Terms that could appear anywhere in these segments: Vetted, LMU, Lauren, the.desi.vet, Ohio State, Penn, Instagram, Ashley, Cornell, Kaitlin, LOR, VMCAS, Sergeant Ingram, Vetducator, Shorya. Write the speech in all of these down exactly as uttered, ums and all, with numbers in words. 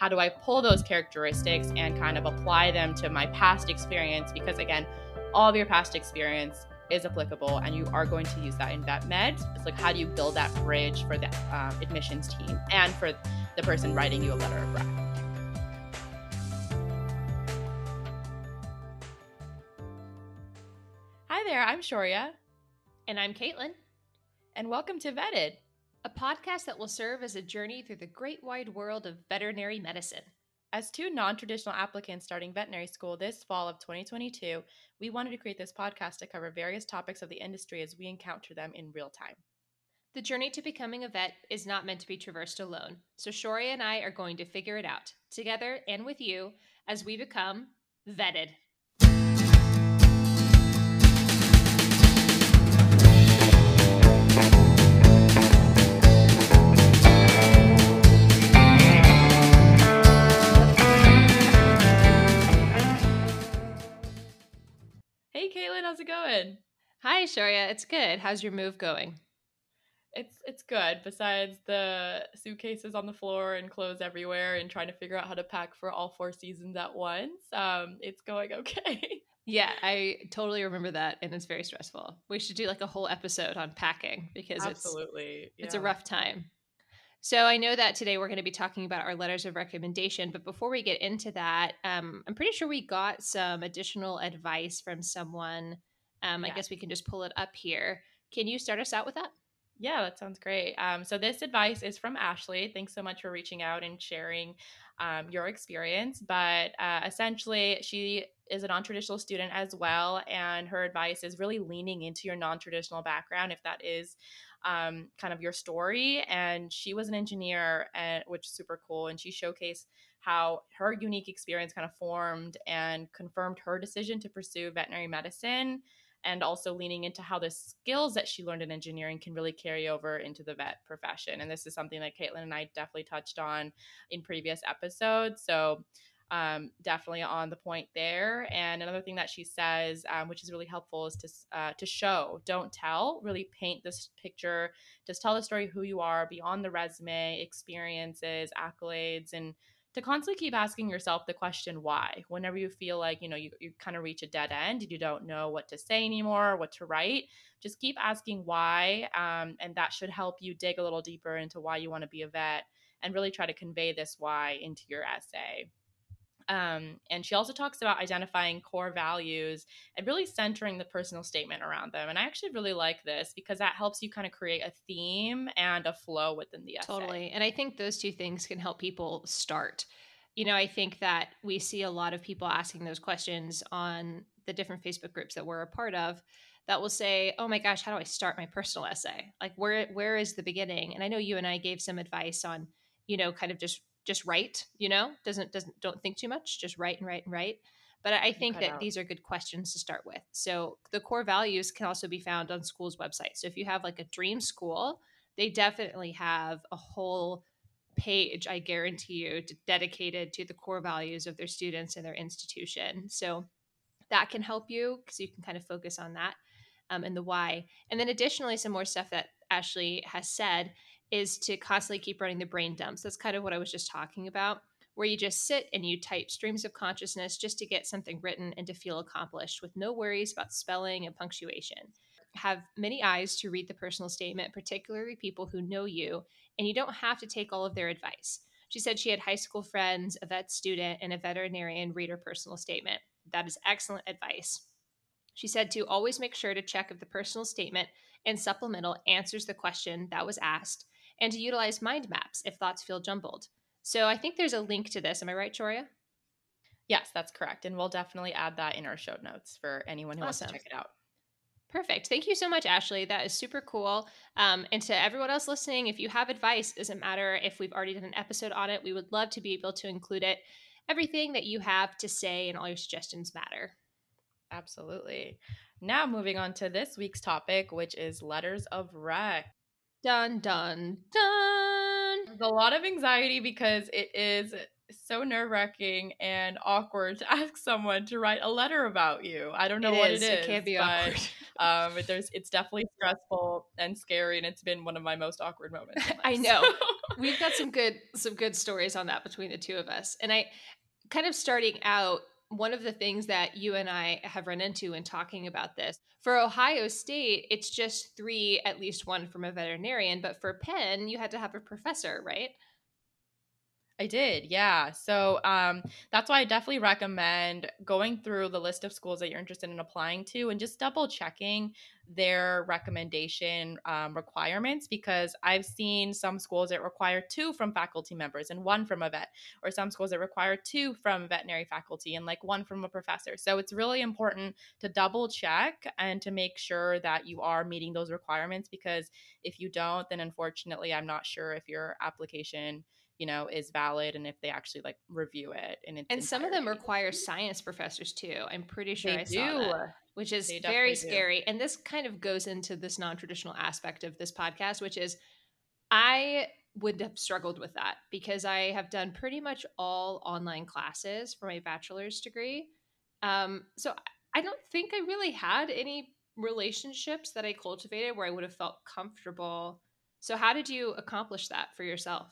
how do I pull those characteristics and kind of apply them to my past experience? Because again, all of your past experience is applicable and you are going to use that in vet med. It's like, how do you build that bridge for the um, admissions team and for the person writing you a letter of rec? Hi there, I'm Shorya. And I'm Kaitlin. And welcome to Vetted, a podcast that will serve as a journey through the great wide world of veterinary medicine. As two non-traditional applicants starting veterinary school this fall of twenty twenty-two, we wanted to create this podcast to cover various topics of the industry as we encounter them in real time. The journey to becoming a vet is not meant to be traversed alone, so Shorya and I are going to figure it out, together and with you, as we become vetted. How's it going? Hi, Shorya. It's good. How's your move going? It's it's good. Besides the suitcases on the floor and clothes everywhere and trying to figure out how to pack for all four seasons at once, um, it's going okay. Yeah, I totally remember that, and it's very stressful. We should do like a whole episode on packing because Absolutely. it's, yeah. it's a rough time. So I know that today we're going to be talking about our letters of recommendation, but before we get into that, um, I'm pretty sure we got some additional advice from someone. Um, yeah. I guess we can just pull it up here. Can you start us out with that? Yeah, that sounds great. Um, so this advice is from Ashley. Thanks so much for reaching out and sharing um, your experience. But uh, essentially, she is a non-traditional student as well, and her advice is really leaning into your non-traditional background if that is um, kind of your story. And she was an engineer, and, which is super cool, and she showcased how her unique experience kind of formed and confirmed her decision to pursue veterinary medicine, and also leaning into how the skills that she learned in engineering can really carry over into the vet profession. And this is something that Kaitlin and I definitely touched on in previous episodes. So Um, definitely on the point there. And another thing that she says, um, which is really helpful, is to uh, to show, don't tell. Really paint this picture. Just tell the story of who you are beyond the resume, experiences, accolades, and to constantly keep asking yourself the question why. Whenever you feel like you know you, you kind of reach a dead end and you don't know what to say anymore, what to write, just keep asking why, um, and that should help you dig a little deeper into why you want to be a vet and really try to convey this why into your essay. Um, and she also talks about identifying core values and really centering the personal statement around them. And I actually really like this because that helps you kind of create a theme and a flow within the essay. Totally. And I think those two things can help people start. You know, I think that we see a lot of people asking those questions on the different Facebook groups that we're a part of that will say, oh my gosh, how do I start my personal essay? Like where, where is the beginning? And I know you and I gave some advice on, you know, kind of just just write, you know, doesn't, doesn't, don't think too much, just write and write and write. But I think that out. These are good questions to start with. So the core values can also be found on schools' websites. So if you have like a dream school, they definitely have a whole page, I guarantee you, to, dedicated to the core values of their students and their institution. So that can help you because you can kind of focus on that um, and the why. And then additionally, some more stuff that Ashley has said is to constantly keep running the brain dumps. That's kind of what I was just talking about, where you just sit and you type streams of consciousness just to get something written and to feel accomplished with no worries about spelling and punctuation. Have many eyes to read the personal statement, particularly people who know you, and you don't have to take all of their advice. She said she had high school friends, a vet student, and a veterinarian read her personal statement. That is excellent advice. She said to always make sure to check if the personal statement and supplemental answers the question that was asked, and to utilize mind maps if thoughts feel jumbled. So I think there's a link to this. Am I right, Shorya? Yes, that's correct. And we'll definitely add that in our show notes for anyone who awesome. wants to check it out. Perfect. Thank you so much, Ashley. That is super cool. Um, and to everyone else listening, if you have advice, doesn't matter if we've already done an episode on it, we would love to be able to include it. Everything that you have to say and all your suggestions matter. Absolutely. Now moving on to this week's topic, which is letters of rec. Dun, dun, dun. There's a lot of anxiety because it is so nerve-wracking and awkward to ask someone to write a letter about you. I don't know it what is. it is. It can be awkward. But, um, but there's, it's definitely stressful and scary, and it's been one of my most awkward moments. I know. We've got some good some good stories on that between the two of us. And I kind of starting out, one of the things that you and I have run into in talking about this, for Ohio State, it's just three, at least one from a veterinarian. But for Penn, you had to have a professor, right? I did. Yeah. So um, that's why I definitely recommend going through the list of schools that you're interested in applying to and just double checking their recommendation um, requirements, because I've seen some schools that require two from faculty members and one from a vet, or some schools that require two from veterinary faculty and like one from a professor. So it's really important to double check and to make sure that you are meeting those requirements, because if you don't, then unfortunately, I'm not sure if your application you know, is valid and if they actually like review it. And it's and some of them require science professors too. I'm pretty sure they I do. saw that, which is very scary. Do. And this kind of goes into this non-traditional aspect of this podcast, which is I would have struggled with that because I have done pretty much all online classes for my bachelor's degree. Um, so I don't think I really had any relationships that I cultivated where I would have felt comfortable. So how did you accomplish that for yourself?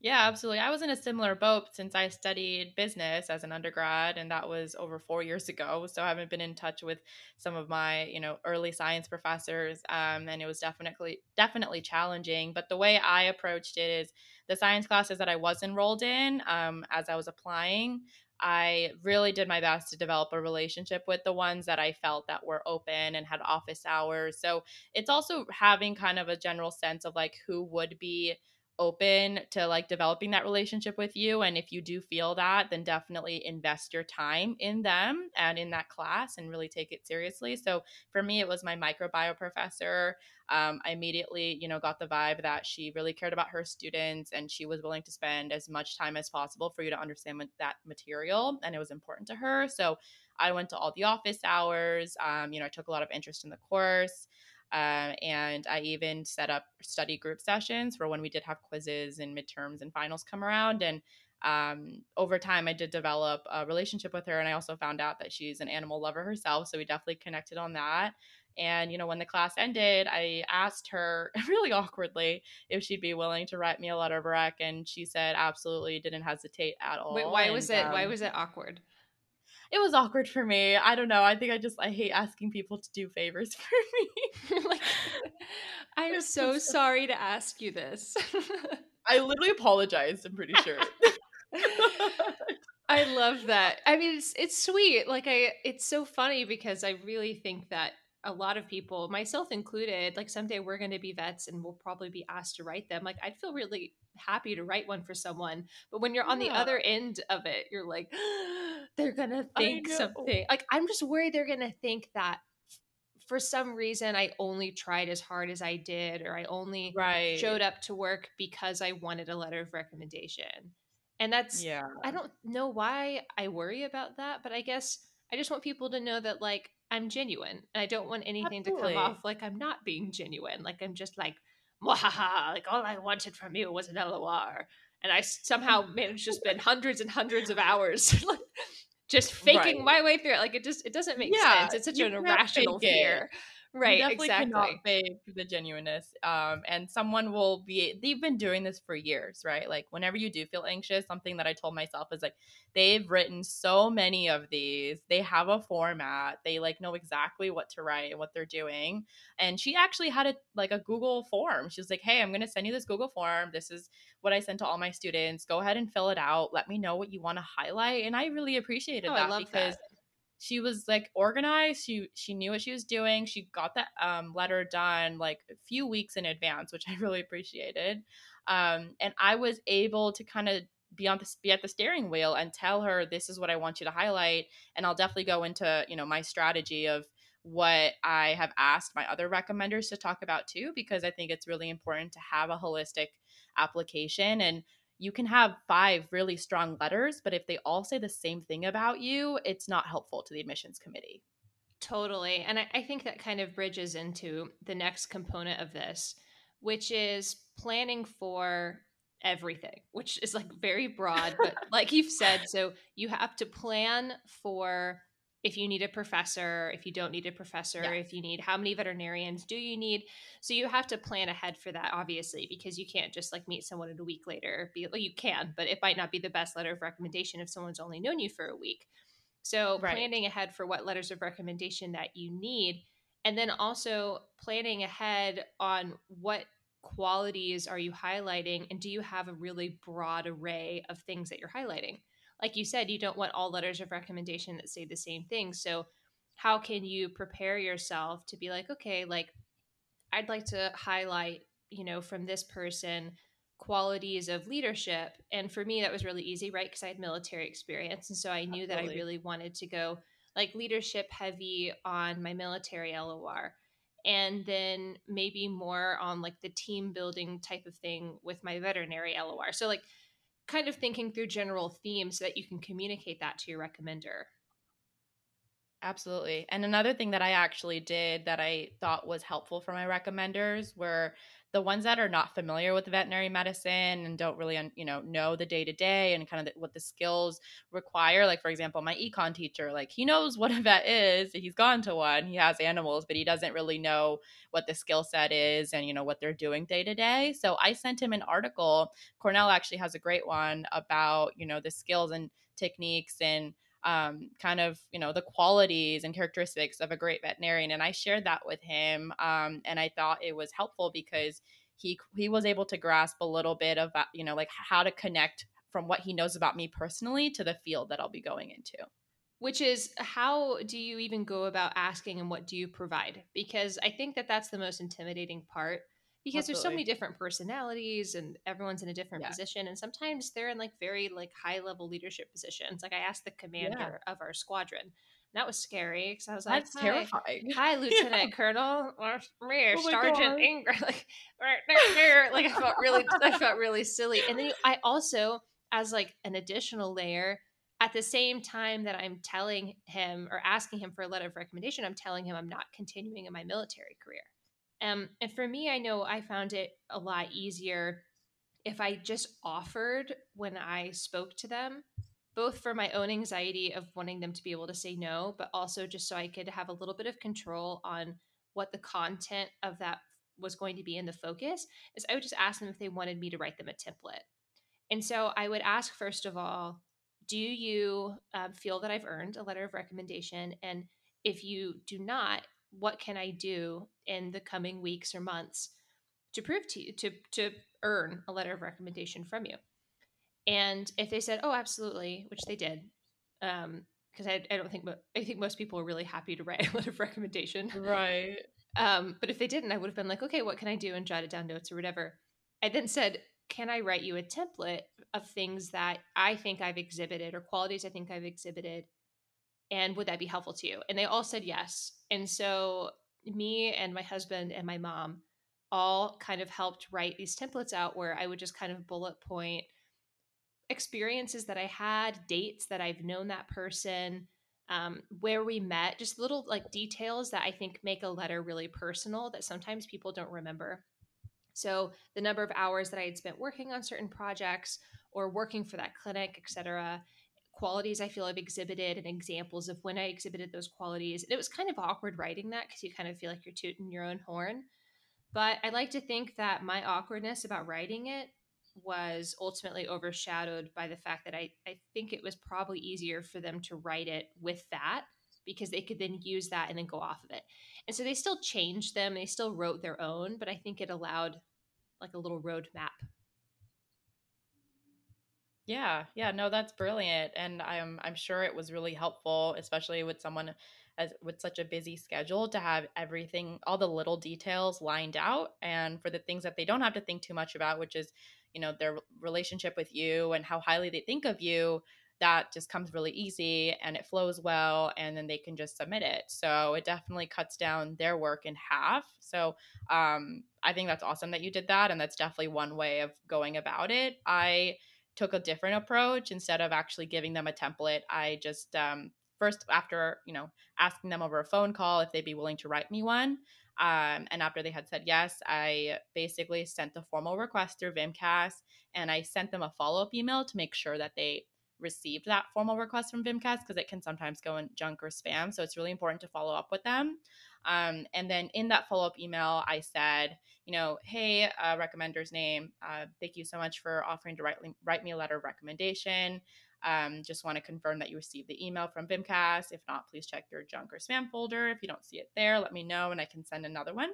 Yeah, absolutely. I was in a similar boat since I studied business as an undergrad, and that was over four years ago. So I haven't been in touch with some of my, you know, early science professors, um, and it was definitely definitely challenging. But the way I approached it is the science classes that I was enrolled in um, as I was applying, I really did my best to develop a relationship with the ones that I felt that were open and had office hours. So it's also having kind of a general sense of like who would be open to like developing that relationship with you. And if you do feel that, then definitely invest your time in them and in that class and really take it seriously. So for me, it was my microbiome professor. Um, I immediately, you know, got the vibe that she really cared about her students and she was willing to spend as much time as possible for you to understand that material. And it was important to her. So I went to all the office hours. Um, you know, I took a lot of interest in the course. Um, and I even set up study group sessions for when we did have quizzes and midterms and finals come around. And um, over time, I did develop a relationship with her. And I also found out that she's an animal lover herself. So we definitely connected on that. And, you know, when the class ended, I asked her really awkwardly if she'd be willing to write me a letter of rec. And she said, absolutely, didn't hesitate at all. Wait, why and, was it? Um, why was it awkward? It was awkward for me. I don't know. I think I just, I hate asking people to do favors for me. Like, I'm so sorry to ask you this. I literally apologized, I'm pretty sure. I love that. I mean, it's it's sweet. Like I, it's so funny because I really think that a lot of people, myself included, like someday we're going to be vets and we'll probably be asked to write them. Like I'd feel really happy to write one for someone. But when you're on yeah. the other end of it, you're like, they're going to think something. Like, I'm just worried they're going to think that for some reason I only tried as hard as I did, or I only right. showed up to work because I wanted a letter of recommendation. And that's, yeah. I don't know why I worry about that, but I guess I just want people to know that like, I'm genuine and I don't want anything Absolutely. to come off like I'm not being genuine. Like I'm just like, mwahaha, like all I wanted from you was an L O R. And I somehow managed to spend hundreds and hundreds of hours like, just faking right. my way through it. Like it just, it doesn't make yeah, sense. It's such an irrational fear. Right. You definitely exactly. cannot fake the genuineness. Um, and someone will be, they've been doing this for years, right? Like whenever you do feel anxious, something that I told myself is like, they've written so many of these, they have a format, they like know exactly what to write and what they're doing. And she actually had a, like a Google form. She was like, hey, I'm going to send you this Google form. This is what I sent to all my students. Go ahead and fill it out. Let me know what you want to highlight. And I really appreciated oh, that I love because that. She was like organized. She she knew what she was doing. She got that um, letter done like a few weeks in advance, which I really appreciated. Um, and I was able to kind of be on the, be at the steering wheel and tell her, this is what I want you to highlight. And I'll definitely go into, you know, my strategy of what I have asked my other recommenders to talk about too, because I think it's really important to have a holistic application. And you can have five really strong letters, but if they all say the same thing about you, it's not helpful to the admissions committee. Totally. And I, I think that kind of bridges into the next component of this, which is planning for everything, which is like very broad, but like you've said, so you have to plan for if you need a professor, if you don't need a professor, yeah. if you need, how many veterinarians do you need? So you have to plan ahead for that, obviously, because you can't just like meet someone in a week later. Be, well, you can, but it might not be the best letter of recommendation if someone's only known you for a week. So right. planning ahead for what letters of recommendation that you need, and then also planning ahead on what qualities are you highlighting, and do you have a really broad array of things that you're highlighting? Like you said, you don't want all letters of recommendation that say the same thing. So how can you prepare yourself to be like, okay, like I'd like to highlight, you know, from this person qualities of leadership. And for me, that was really easy, right? Because I had military experience. And so I knew Absolutely. that I really wanted to go like leadership heavy on my military L O R. And then maybe more on like the team building type of thing with my veterinary L O R. So like, kind of thinking through general themes so that you can communicate that to your recommender. Absolutely. And another thing that I actually did that I thought was helpful for my recommenders were the ones that are not familiar with veterinary medicine and don't really, you know, know the day to day and kind of the, what the skills require. Like, for example, my econ teacher, like he knows what a vet is. He's gone to one. He has animals, but he doesn't really know what the skill set is and, you know, what they're doing day to day. So I sent him an article. Cornell actually has a great one about, you know, the skills and techniques and um, kind of, you know, the qualities and characteristics of a great veterinarian. And I shared that with him. Um, and I thought it was helpful because he, he was able to grasp a little bit of, you know, like how to connect from what he knows about me personally to the field that I'll be going into. Which is, how do you even go about asking and what do you provide? Because I think that that's the most intimidating part, because Absolutely. there's so many different personalities and everyone's in a different yeah. position. And sometimes they're in like very like high level leadership positions. Like I asked the commander yeah. of our squadron, and that was scary because I was like, that's hi, terrifying. Hi, Lieutenant yeah. Colonel, or, or, oh Sergeant Ingram. Like, like I felt really, I felt really silly. And then I also, as like an additional layer, at the same time that I'm telling him or asking him for a letter of recommendation, I'm telling him I'm not continuing in my military career. Um, and for me, I know I found it a lot easier if I just offered when I spoke to them, both for my own anxiety of wanting them to be able to say no, but also just so I could have a little bit of control on what the content of that was going to be in the focus, is I would just ask them if they wanted me to write them a template. And so I would ask, first of all, do you um, feel that I've earned a letter of recommendation? And if you do not, what can I do in the coming weeks or months to prove to you, to, to earn a letter of recommendation from you? And if they said, oh, absolutely, which they did, um, because I, I don't think, I think most people are really happy to write a letter of recommendation. Right. Um, but if they didn't, I would have been like, okay, what can I do? And jotted down notes or whatever. I then said, can I write you a template of things that I think I've exhibited or qualities I think I've exhibited? And would that be helpful to you? And they all said yes. And so me and my husband and my mom all kind of helped write these templates out, where I would just kind of bullet point experiences that I had, dates that I've known that person, um, where we met, just little like details that I think make a letter really personal that sometimes people don't remember. So the number of hours that I had spent working on certain projects or working for that clinic, et cetera, qualities I feel I've exhibited and examples of when I exhibited those qualities. And it was kind of awkward writing that because you kind of feel like you're tooting your own horn. But I like to think that my awkwardness about writing it was ultimately overshadowed by the fact that I, I think it was probably easier for them to write it with that, because they could then use that and then go off of it. And so they still changed them. They still wrote their own, but I think it allowed like a little roadmap. Yeah. Yeah. No, that's brilliant. And I'm, I'm sure it was really helpful, especially with someone as with such a busy schedule, to have everything, all the little details lined out, and for the things that they don't have to think too much about, which is, you know, their relationship with you and how highly they think of you, that just comes really easy and it flows well, and then they can just submit it. So it definitely cuts down their work in half. So um, I think that's awesome that you did that. And that's definitely one way of going about it. I took a different approach. Instead of actually giving them a template, I just um, first, after, you know, asking them over a phone call if they'd be willing to write me one. Um, and after they had said yes, I basically sent the formal request through V M C A S, and I sent them a follow-up email to make sure that they received that formal request from V M C A S because it can sometimes go in junk or spam. So it's really important to follow up with them. Um, and then in that follow-up email, I said, you know, hey, uh, recommender's name. Uh, thank you so much for offering to write, write me a letter of recommendation. Um, just want to confirm that you received the email from V M C A S. If not, please check your junk or spam folder. If you don't see it there, let me know and I can send another one.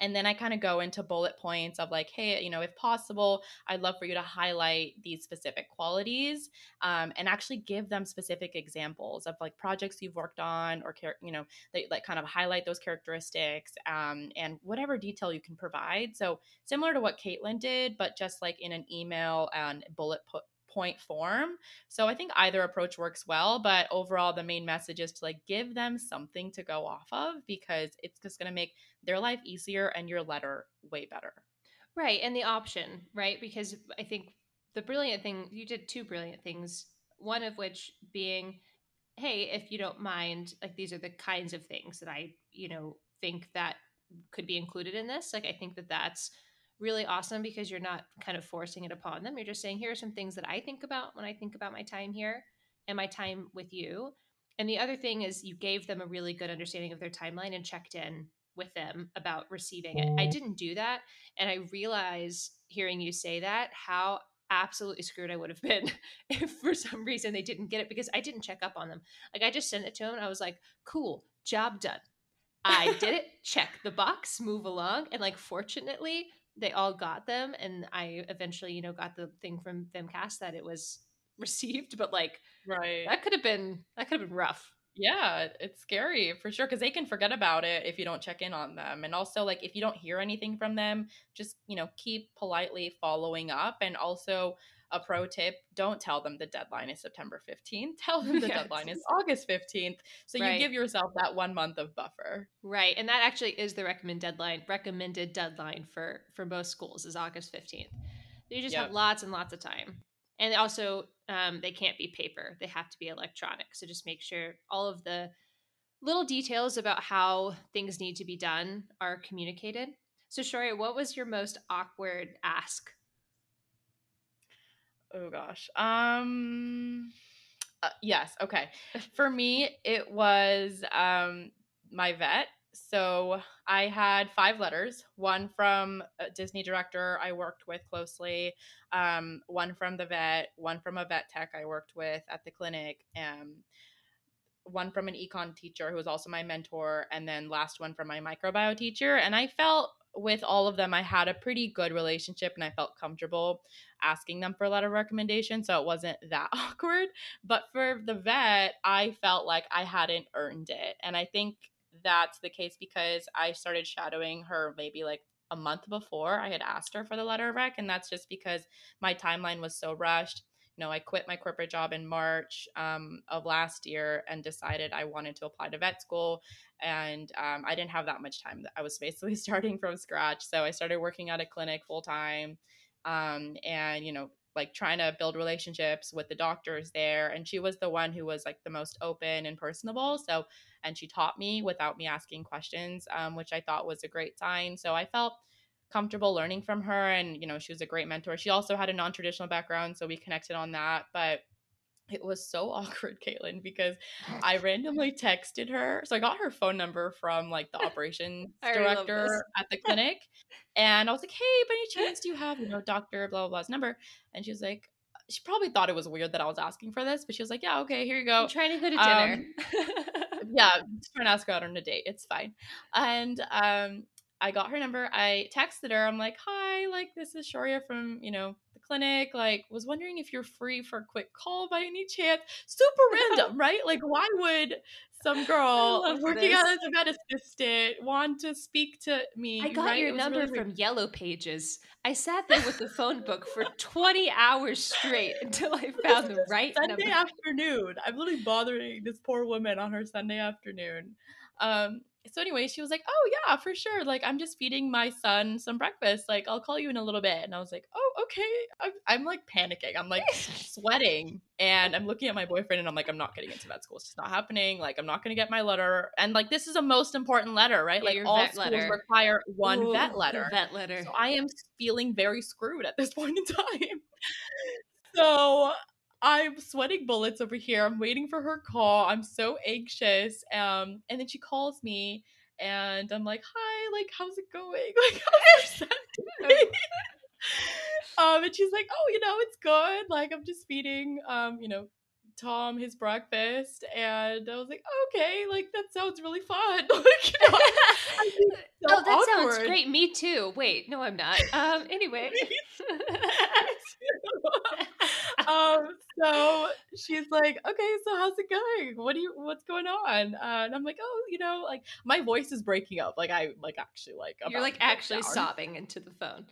And then I kind of go into bullet points of like, hey, you know, if possible, I'd love for you to highlight these specific qualities um, and actually give them specific examples of like projects you've worked on or, you know, that like kind of highlight those characteristics um, and whatever detail you can provide. So similar to what Kaitlin did, but just like in an email and bullet po- point form. So I think either approach works well, but overall the main message is to like give them something to go off of because it's just going to make their life easier and your letter way better. Right. And the option, right? Because I think the brilliant thing, you did two brilliant things, one of which being, hey, if you don't mind, like these are the kinds of things that I, you know, think that could be included in this. Like, I think that that's really awesome because you're not kind of forcing it upon them. You're just saying, here are some things that I think about when I think about my time here and my time with you. And the other thing is you gave them a really good understanding of their timeline and checked in with them about receiving it. I didn't do that. And I realize hearing you say that, how absolutely screwed I would have been if for some reason they didn't get it because I didn't check up on them. Like I just sent it to them and I was like, cool, job done. I did it. Check the box, move along. And like, fortunately, they all got them. And I eventually, you know, got the thing from V M C A S that it was received, but like, right. that could have been, that could have been rough. Yeah. It's scary for sure. Cause they can forget about it if you don't check in on them. And also like, if you don't hear anything from them, just, you know, keep politely following up. And also a pro tip, don't tell them the deadline is September fifteenth. Tell them the yes. deadline is August fifteenth. So right. you give yourself that one month of buffer. Right. And that actually is the recommend deadline, recommended deadline for, for most schools is August fifteenth. You just yep. have lots and lots of time. And also, um, they can't be paper. They have to be electronic. So just make sure all of the little details about how things need to be done are communicated. So Shorya, what was your most awkward ask? Oh gosh. Um, uh, yes. Okay. For me, it was um, my vet. So I had five letters, one from a Disney director I worked with closely, um, one from the vet, one from a vet tech I worked with at the clinic, um, one from an econ teacher who was also my mentor, and then last one from my microbio teacher. And I felt with all of them, I had a pretty good relationship and I felt comfortable asking them for a letter of recommendation. So it wasn't that awkward. But for the vet, I felt like I hadn't earned it. And I think that's the case because I started shadowing her maybe like a month before I had asked her for the letter of rec. And that's just because my timeline was so rushed. You know, I quit my corporate job in March um, of last year and decided I wanted to apply to vet school. And um, I didn't have that much time. I was basically starting from scratch. So I started working at a clinic full time um, and, you know, like trying to build relationships with the doctors there. And she was the one who was like the most open and personable. So, and she taught me without me asking questions, um, which I thought was a great sign. So I felt comfortable learning from her. And, you know, she was a great mentor. She also had a non-traditional background. So we connected on that. But it was so awkward, Kaitlin, because I randomly texted her. So I got her phone number from like the operations director at the clinic. And I was like, hey, by any chance, do you have, you know, Doctor blah, blah, blah's number? And she was like, she probably thought it was weird that I was asking for this, but she was like, yeah, okay, here you go. I'm trying to go to dinner. Um, yeah, I'm trying to ask her out on a date. It's fine. And um, I got her number. I texted her. I'm like, hi, like this is Shorya from, you know, clinic, like was wondering if you're free for a quick call by any chance. Super random, right? Like why would some girl working out as a vet assistant want to speak to me? I got right? your number really from Yellow Pages. I sat there with the phone book for twenty hours straight until I found the right Sunday number. afternoon. I'm literally bothering this poor woman on her Sunday afternoon. Um, so anyway, she was like, oh yeah, for sure. Like, I'm just feeding my son some breakfast. Like, I'll call you in a little bit. And I was like, oh, okay. I'm, I'm like panicking. I'm like sweating. And I'm looking at my boyfriend and I'm like, I'm not getting into vet school. It's just not happening. Like, I'm not going to get my letter. And like, this is a most important letter, right? Like all schools letter. require one Ooh, vet letter. Vet letter. So I am feeling very screwed at this point in time. So I'm sweating bullets over here. I'm waiting for her call. I'm so anxious. Um, and then she calls me and I'm like, hi, like, how's it going? Like, how's your Saturday? Um, and she's like, oh, you know, it's good. Like, I'm just feeding, um, you know, Tom his breakfast. And I was like, okay, like, that sounds really fun. Like, you know, I mean, so oh, that awkward. Sounds great. Me too. Wait, no, I'm not. Um, anyway. um, so she's like, okay, so how's it going? What do you, what's going on? Uh, and I'm like, oh, you know, like, my voice is breaking up. Like, I like actually like, you're like actually sobbing into the phone.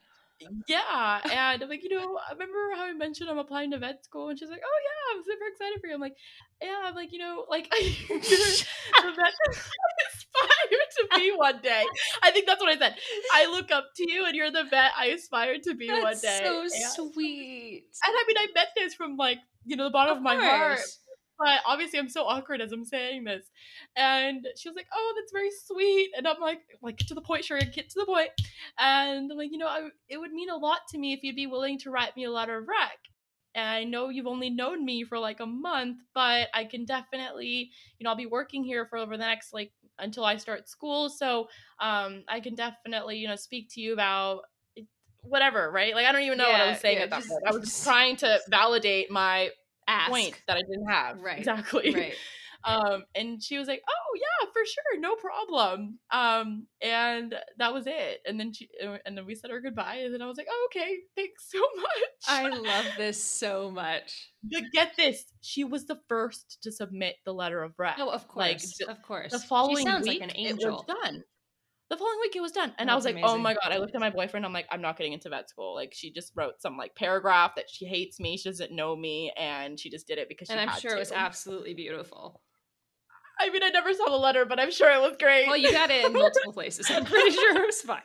Yeah. And I'm like, you know, I remember how I mentioned I'm applying to vet school, and she's like, oh yeah, I'm super excited for you. I'm like, yeah, I'm like, you know, like, I'm gonna, the vet I aspire to be one day. I think that's what I said. I look up to you and you're the vet I aspire to be that's one day. That's so and, sweet. And I mean, I meant this from like, you know, the bottom of, of my heart. But obviously I'm so awkward as I'm saying this. And she was like, oh, that's very sweet. And I'm like, like, get to the point, Shorya, get to the point. And I'm like, you know, I, it would mean a lot to me if you'd be willing to write me a letter of rec. And I know you've only known me for like a month, but I can definitely, you know, I'll be working here for over the next, like, until I start school. So um, I can definitely, you know, speak to you about whatever, right? Like, I don't even know yeah, what I was saying yeah, at that just, point. I was just trying to validate my Ask. point that I didn't have. Right. Exactly. Right. Um, and she was like, oh yeah, for sure. No problem. Um, and that was it. And then she, and then we said our goodbye. And then I was like, oh, okay, thanks so much. I love this so much. But get this. She was the first to submit the letter of rec. Oh, of course. Like, of course. The following she sounds week, like an angel. It was done. The following week it was done. And That's I was like, amazing. Oh my God. I looked at my boyfriend. I'm like, I'm not getting into vet school. Like, she just wrote some like paragraph that she hates me. She doesn't know me. And she just did it because she had to. And I'm sure to. It was absolutely beautiful. I mean, I never saw the letter, but I'm sure it looked great. Well, you got it in multiple places. I'm pretty sure it was fine.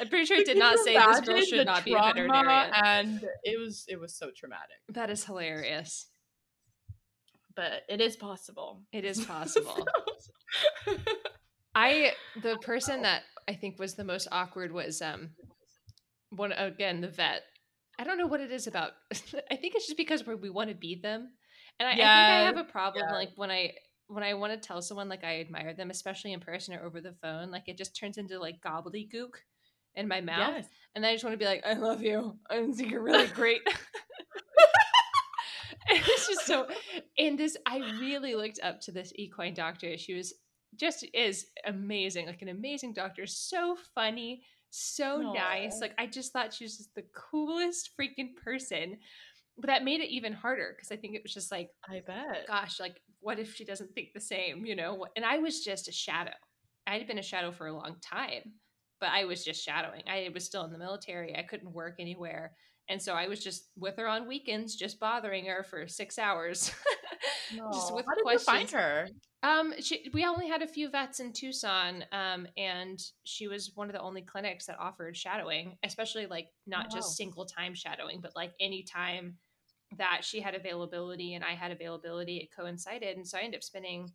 I'm pretty sure it did not say this girl should not be a veterinarian. And it was, it was so traumatic. That is hilarious. But it is possible. It is possible. I, the person that I think was the most awkward was, um, one, again, the vet. I don't know what it is about. I think it's just because we're, we want to be them. And I, yeah, I think I have a problem. Yeah. Like when I, when I want to tell someone, like, I admire them, especially in person or over the phone, like, it just turns into like gobbledygook in my mouth. Yes. And I just want to be like, I love you. I think you're really great. It's just so, and this, I really looked up to this equine doctor. She was just is amazing, like an amazing doctor, so funny, so Aww. nice. Like, I just thought she was just the coolest freaking person, but that made it even harder because I think it was just like, I bet, gosh, like, what if she doesn't think the same, you know? And I was just a shadow. I had been a shadow for a long time, but I was just shadowing. I was still in the military. I couldn't work anywhere, and so I was just with her on weekends, just bothering her for six hours. No. Just with How did questions. You find her? Um, she, we only had a few vets in Tucson, um, and she was one of the only clinics that offered shadowing, especially like not oh, just wow. single time shadowing, but like any time that she had availability and I had availability, it coincided. And so I ended up spending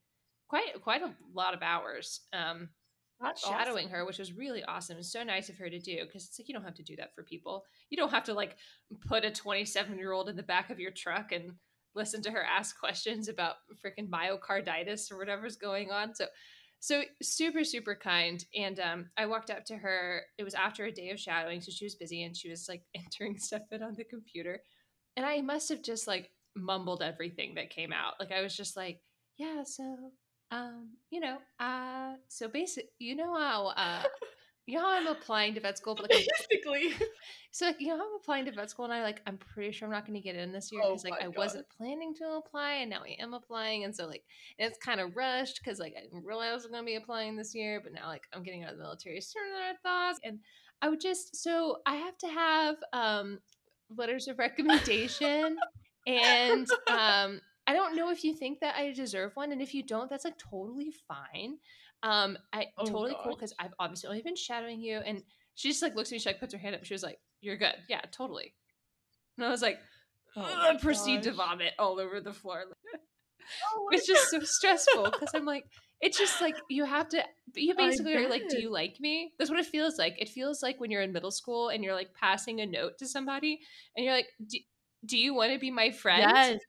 quite, quite a lot of hours, um, That's shadowing awesome. her, which was really awesome. It's so nice of her to do, because it's like, you don't have to do that for people. You don't have to like put a twenty-seven year old in the back of your truck and listen to her ask questions about freaking myocarditis or whatever's going on. So, so super, super kind. And um, I walked up to her. It was after a day of shadowing, so she was busy and she was like entering stuff in on the computer. And I must have just like mumbled everything that came out. Like, I was just like, yeah, so, um, you know, uh, so basically, you know how, uh, you know how I'm applying to vet school, but like, basically, so like, you know how I'm applying to vet school, and I like, I'm pretty sure I'm not going to get in this year, because oh like I God. wasn't planning to apply, and now I am applying, and so like, and it's kind of rushed because like I didn't realize I was going to be applying this year, but now like I'm getting out of the military sooner than I thought, and I would just, so I have to have um letters of recommendation, and um I don't know if you think that I deserve one, and if you don't, that's like totally fine. Um, I oh, totally God. cool, because I've obviously only been shadowing you. And she just like looks at me, she like puts her hand up. She was like, "You're good, yeah, totally." And I was like, oh I proceed to vomit all over the floor. Oh it's just God. so stressful, because I'm like, it's just like you have to. You basically are like, "Do you like me?" That's what it feels like. It feels like when you're in middle school and you're like passing a note to somebody, and you're like, "Do, do you want to be my friend?" Yes.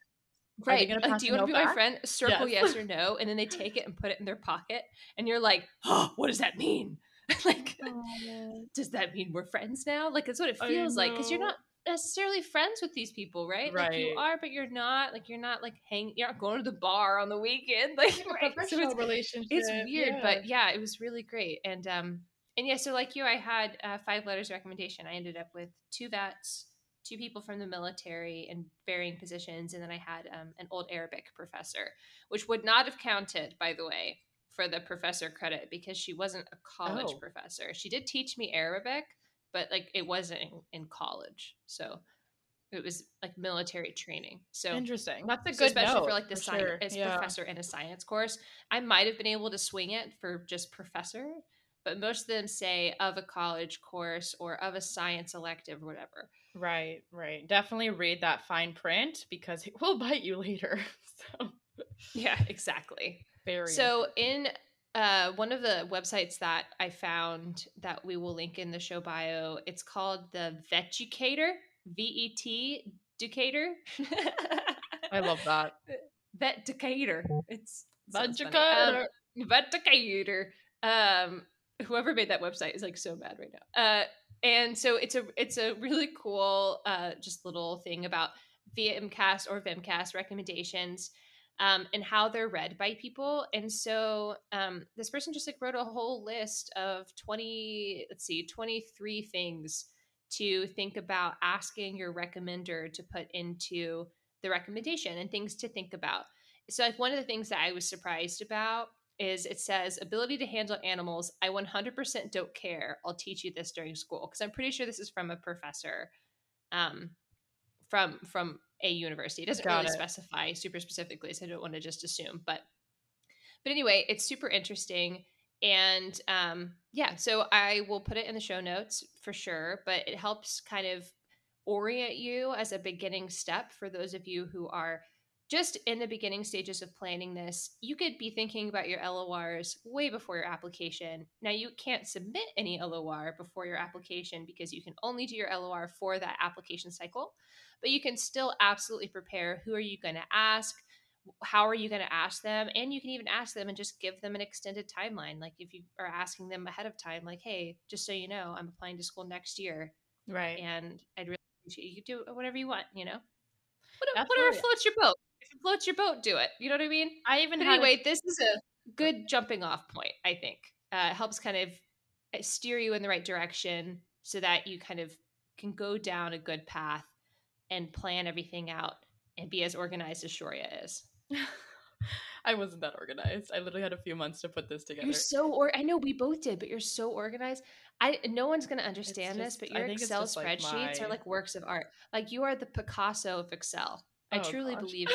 Right. Like, do you want to be back? My friend? Circle yes. yes or no. And then they take it and put it in their pocket. And you're like, oh, what does that mean? Like, oh, does that mean we're friends now? Like, that's what it feels like. Because you're not necessarily friends with these people, right? Right. Like, you are, but you're not. Like, you're not, like, hanging. You're not going to the bar on the weekend. Like, yeah, right? So it's, relationship. It's weird. Yeah. But, yeah, it was really great. And, um, and yeah, so like you, I had uh, five letters of recommendation. I ended up with two vets, two people from the military in varying positions, and then I had um, an old Arabic professor, which would not have counted, by the way, for the professor credit because she wasn't a college oh. professor. She did teach me Arabic, but like it wasn't in, in college, so it was like military training. So interesting. That's a good, so especially note, for like the for science sure. as yeah. professor in a science course. I might have been able to swing it for just professor, but most of them say of a college course or of a science elective or whatever. Right, right. Definitely read that fine print because it will bite you later. So, yeah, exactly. Very. So in uh, one of the websites that I found that we will link in the show bio, it's called the Vetducator, V E T Ducator. I love that. Vetducator. It's Vetducator. Um, Vetducator. Um, whoever made that website is like so mad right now. Uh, And so it's a it's a really cool uh, just little thing about V M C A S or V M C A S recommendations um, and how they're read by people. And so um, this person just like wrote a whole list of twenty, let's see, twenty-three things to think about asking your recommender to put into the recommendation and things to think about. So like one of the things that I was surprised about is it says ability to handle animals. I one hundred percent don't care. I'll teach you this during school. Cause I'm pretty sure this is from a professor, um, from, from a university. It doesn't Got really it. specify super specifically. So I don't want to just assume, but, but anyway, it's super interesting. And, um, yeah, so I will put it in the show notes for sure, but it helps kind of orient you as a beginning step for those of you who are just in the beginning stages of planning this. You could be thinking about your L O Rs way before your application. Now, you can't submit any L O R before your application because you can only do your L O R for that application cycle, but you can still absolutely prepare. Who are you going to ask? How are you going to ask them? And you can even ask them and just give them an extended timeline. Like if you are asking them ahead of time, like, hey, just so you know, I'm applying to school next year. Right. And I'd really appreciate you do whatever you want, you know, whatever, whatever floats your boat. Float your boat, do it. You know what I mean? I even but anyway, a- this is a good jumping off point, I think. Uh, it helps kind of steer you in the right direction so that you kind of can go down a good path and plan everything out and be as organized as Shorya is. I wasn't that organized. I literally had a few months to put this together. You're so or I know we both did, but you're so organized. I no one's gonna understand just, this, but your Excel spreadsheets like my... are like works of art. Like you are the Picasso of Excel. I oh, truly gosh. believe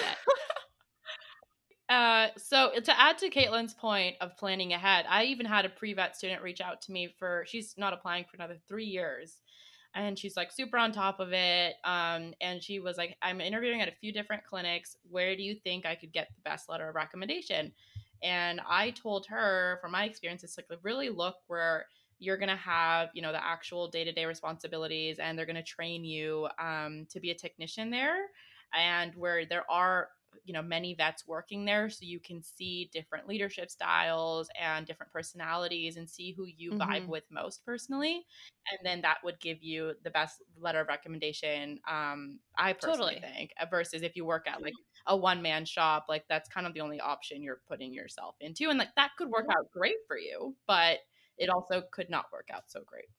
that. uh, so to add to Caitlin's point of planning ahead, I even had a pre-vet student reach out to me for, she's not applying for another three years. And she's like super on top of it. Um, and she was like, I'm interviewing at a few different clinics. Where do you think I could get the best letter of recommendation? And I told her from my experience, it's like really look where you're going to have, you know, the actual day-to-day responsibilities and they're going to train you um, to be a technician there. And where there are, you know, many vets working there. So you can see different leadership styles and different personalities and see who you mm-hmm. vibe with most personally. And then that would give you the best letter of recommendation. Um, I personally totally. think versus if you work at like a one man shop, like that's kind of the only option you're putting yourself into. And like that could work out great for you, but it also could not work out so great.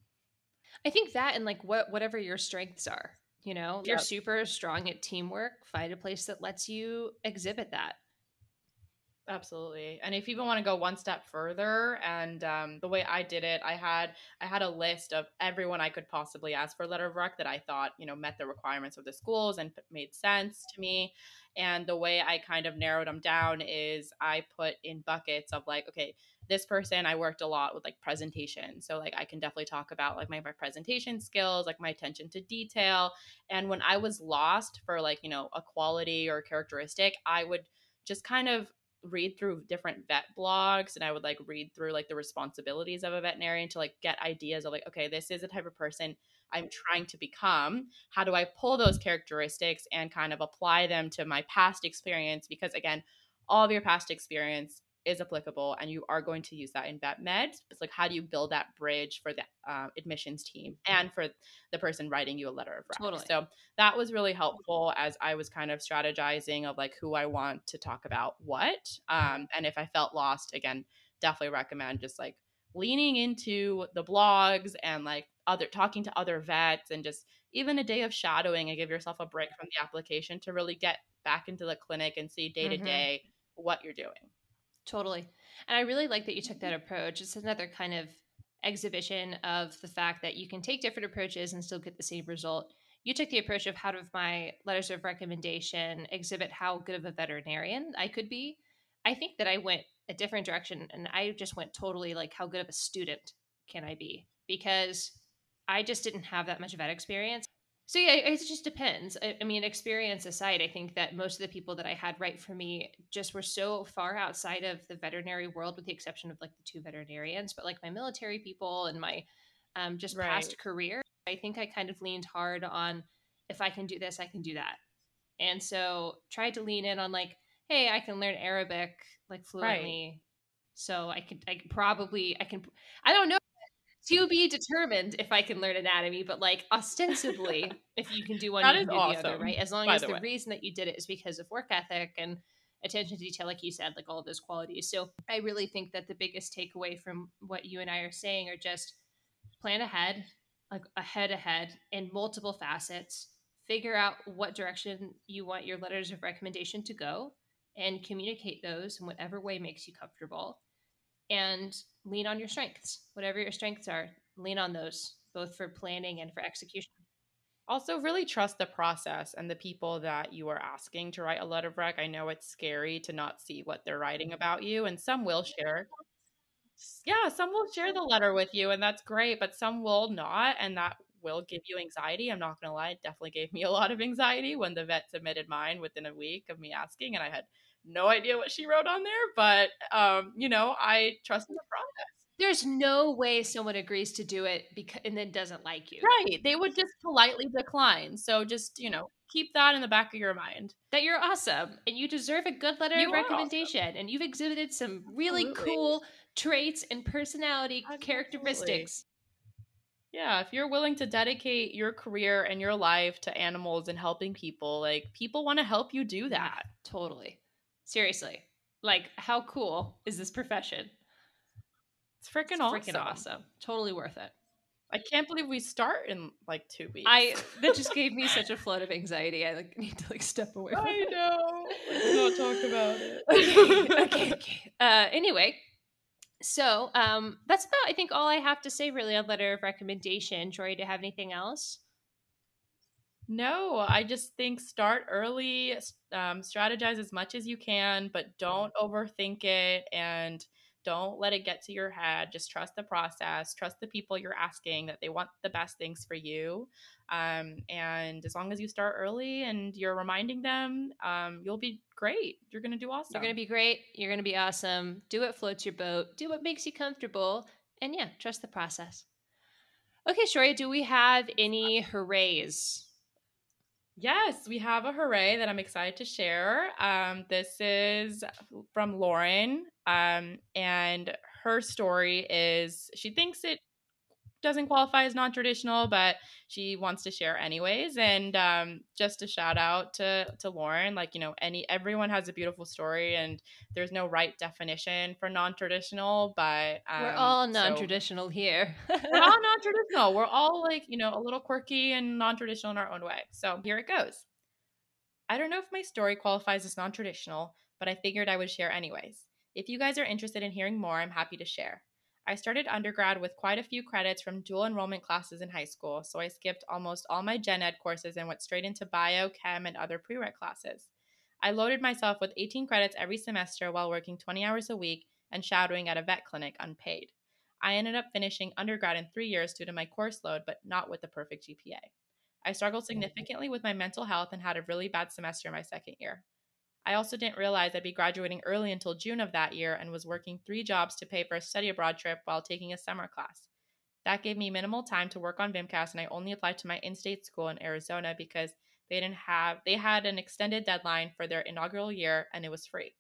I think that and like what, whatever your strengths are. You know, you're yep. super strong at teamwork. Find a place that lets you exhibit that. Absolutely. And if you even want to go one step further and um, the way I did it, I had I had a list of everyone I could possibly ask for a letter of rec that I thought, you know, met the requirements of the schools and made sense to me. And the way I kind of narrowed them down is I put in buckets of like, okay, this person, I worked a lot with like presentation. So like I can definitely talk about like my, my presentation skills, like my attention to detail. And when I was lost for like, you know, a quality or characteristic, I would just kind of read through different vet blogs and I would like read through like the responsibilities of a veterinarian to like get ideas of like, okay, this is the type of person I'm trying to become? How do I pull those characteristics and kind of apply them to my past experience? Because again, all of your past experience is applicable and you are going to use that in vet med. It's like, how do you build that bridge for the uh, admissions team and for the person writing you a letter of rec? Totally. So that was really helpful as I was kind of strategizing of like who I want to talk about what. Um, and if I felt lost, again, definitely recommend just like leaning into the blogs and like other talking to other vets and just even a day of shadowing and give yourself a break from the application to really get back into the clinic and see day to day what you're doing. Totally. And I really like that you took that approach. It's another kind of exhibition of the fact that you can take different approaches and still get the same result. You took the approach of how do my letters of recommendation exhibit how good of a veterinarian I could be. I think that I went a different direction and I just went totally like how good of a student can I be, because I just didn't have that much vet experience. So yeah, it just depends. I, I mean, experience aside, I think that most of the people that I had write for me just were so far outside of the veterinary world, with the exception of like the two veterinarians, but like my military people and my um, just right. past career. I think I kind of leaned hard on if I can do this, I can do that. And so tried to lean in on like, hey, I can learn Arabic like fluently. Right. So I could, I could probably, I can, I don't know. To be determined if I can learn anatomy, but like ostensibly, if you can do one, you can do awesome. The other, right? As long By as the, the reason that you did it is because of work ethic and attention to detail, like you said, like all of those qualities. So I really think that the biggest takeaway from what you and I are saying are just plan ahead, like ahead, ahead in multiple facets, figure out what direction you want your letters of recommendation to go and communicate those in whatever way makes you comfortable. And lean on your strengths, whatever your strengths are, lean on those, both for planning and for execution. Also really trust the process and the people that you are asking to write a letter of rec. I know it's scary to not see what they're writing about you, and some will share. Yeah, some will share the letter with you and that's great, but some will not. And that will give you anxiety. I'm not going to lie. It definitely gave me a lot of anxiety when the vet submitted mine within a week of me asking, and I had no idea what she wrote on there, but, um, you know, I trust in the process. There's no way someone agrees to do it because, and then doesn't like you. Right. They would just politely decline. So just, you know, keep that in the back of your mind. That you're awesome and you deserve a good letter you of recommendation. Awesome. And you've exhibited some really Absolutely. Cool traits and personality Absolutely. Characteristics. Yeah, if you're willing to dedicate your career and your life to animals and helping people, like people want to help you do that. Yeah, totally. Seriously, like how cool is this profession? It's freaking awesome. awesome. Totally worth it. I can't believe we start in like two weeks. I that just gave me such a flood of anxiety. I like need to like step away from it. I know. Let's not talk about it. Okay, okay, okay. Uh, anyway, so um, that's about I think all I have to say really on letter of recommendation. Shorya, do you have anything else? No, I just think start early, um, strategize as much as you can, but don't overthink it and don't let it get to your head. Just trust the process, trust the people you're asking that they want the best things for you. Um, and as long as you start early and you're reminding them, um, you'll be great. You're going to do awesome. You're going to be great. You're going to be awesome. Do what floats your boat. Do what makes you comfortable. And yeah, trust the process. Okay, Shorya, do we have any hoorays? Yes, we have a hooray that I'm excited to share. Um, this is from Lauren, um, and her story is she thinks it doesn't qualify as non-traditional, but she wants to share anyways. And um, just a shout out to to Lauren, like, you know, any everyone has a beautiful story, and there's no right definition for non-traditional, but um, we're all non-traditional so, here. We're all non-traditional. We're all like, you know, a little quirky and non-traditional in our own way. So here it goes. I don't know if my story qualifies as non-traditional, but I figured I would share anyways. If you guys are interested in hearing more, I'm happy to share. I started undergrad with quite a few credits from dual enrollment classes in high school, so I skipped almost all my gen ed courses and went straight into bio, chem, and other prereq classes. I loaded myself with eighteen credits every semester while working twenty hours a week and shadowing at a vet clinic unpaid. I ended up finishing undergrad in three years due to my course load, but not with the perfect G P A. I struggled significantly with my mental health and had a really bad semester my second year. I also didn't realize I'd be graduating early until June of that year and was working three jobs to pay for a study abroad trip while taking a summer class. That gave me minimal time to work on V M C A S, and I only applied to my in-state school in Arizona because they didn't have, they had an extended deadline for their inaugural year, and it was free.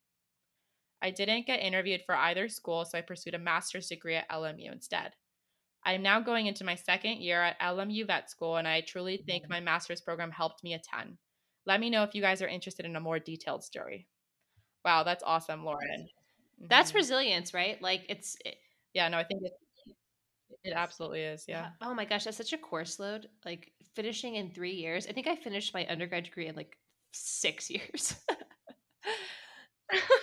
I didn't get interviewed for either school, so I pursued a master's degree at L M U instead. I am now going into my second year at L M U Vet School, and I truly think my master's program helped me a ton. Let me know if you guys are interested in a more detailed story. Wow, that's awesome, Lauren. That's mm-hmm. resilience, right? Like it's it, yeah, no, I think it, it absolutely is. Yeah. Oh my gosh, that's such a course load. Like finishing in three years. I think I finished my undergrad degree in like six years.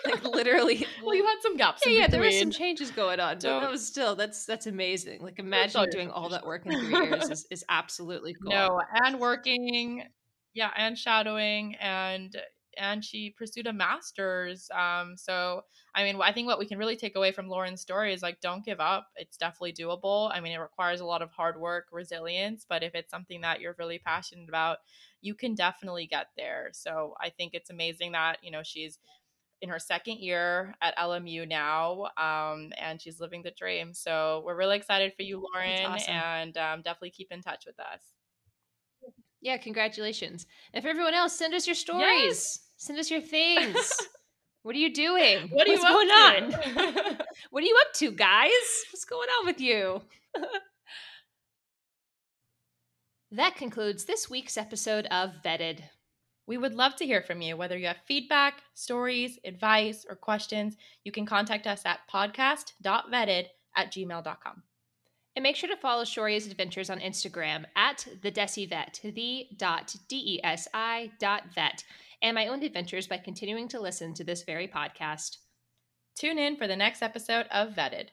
Like literally. Well, you had some gaps. Yeah, in yeah there were some changes going on, so. But that was still that's that's amazing. Like imagine doing all that work in three years is, is absolutely cool. No, and working, yeah, and shadowing, and and she pursued a master's. Um, so I mean, I think what we can really take away from Lauren's story is like, don't give up. It's definitely doable. I mean, it requires a lot of hard work, resilience, but if it's something that you're really passionate about, you can definitely get there. So I think it's amazing that, you know, she's in her second year at L M U now, um, and she's living the dream. So we're really excited for you, Lauren. That's awesome. And um, definitely keep in touch with us. Yeah, congratulations. And for everyone else, send us your stories. Yes. Send us your things. What are you doing? What are you What's going to? on? What are you up to, guys? What's going on with you? That concludes this week's episode of Vetted. We would love to hear from you. Whether you have feedback, stories, advice, or questions, you can contact us at podcast dot vetted at gmail dot com. And make sure to follow Shorya's adventures on Instagram at the desi vet, the dot d e s i dot vet, and my own adventures by continuing to listen to this very podcast. Tune in for the next episode of Vetted.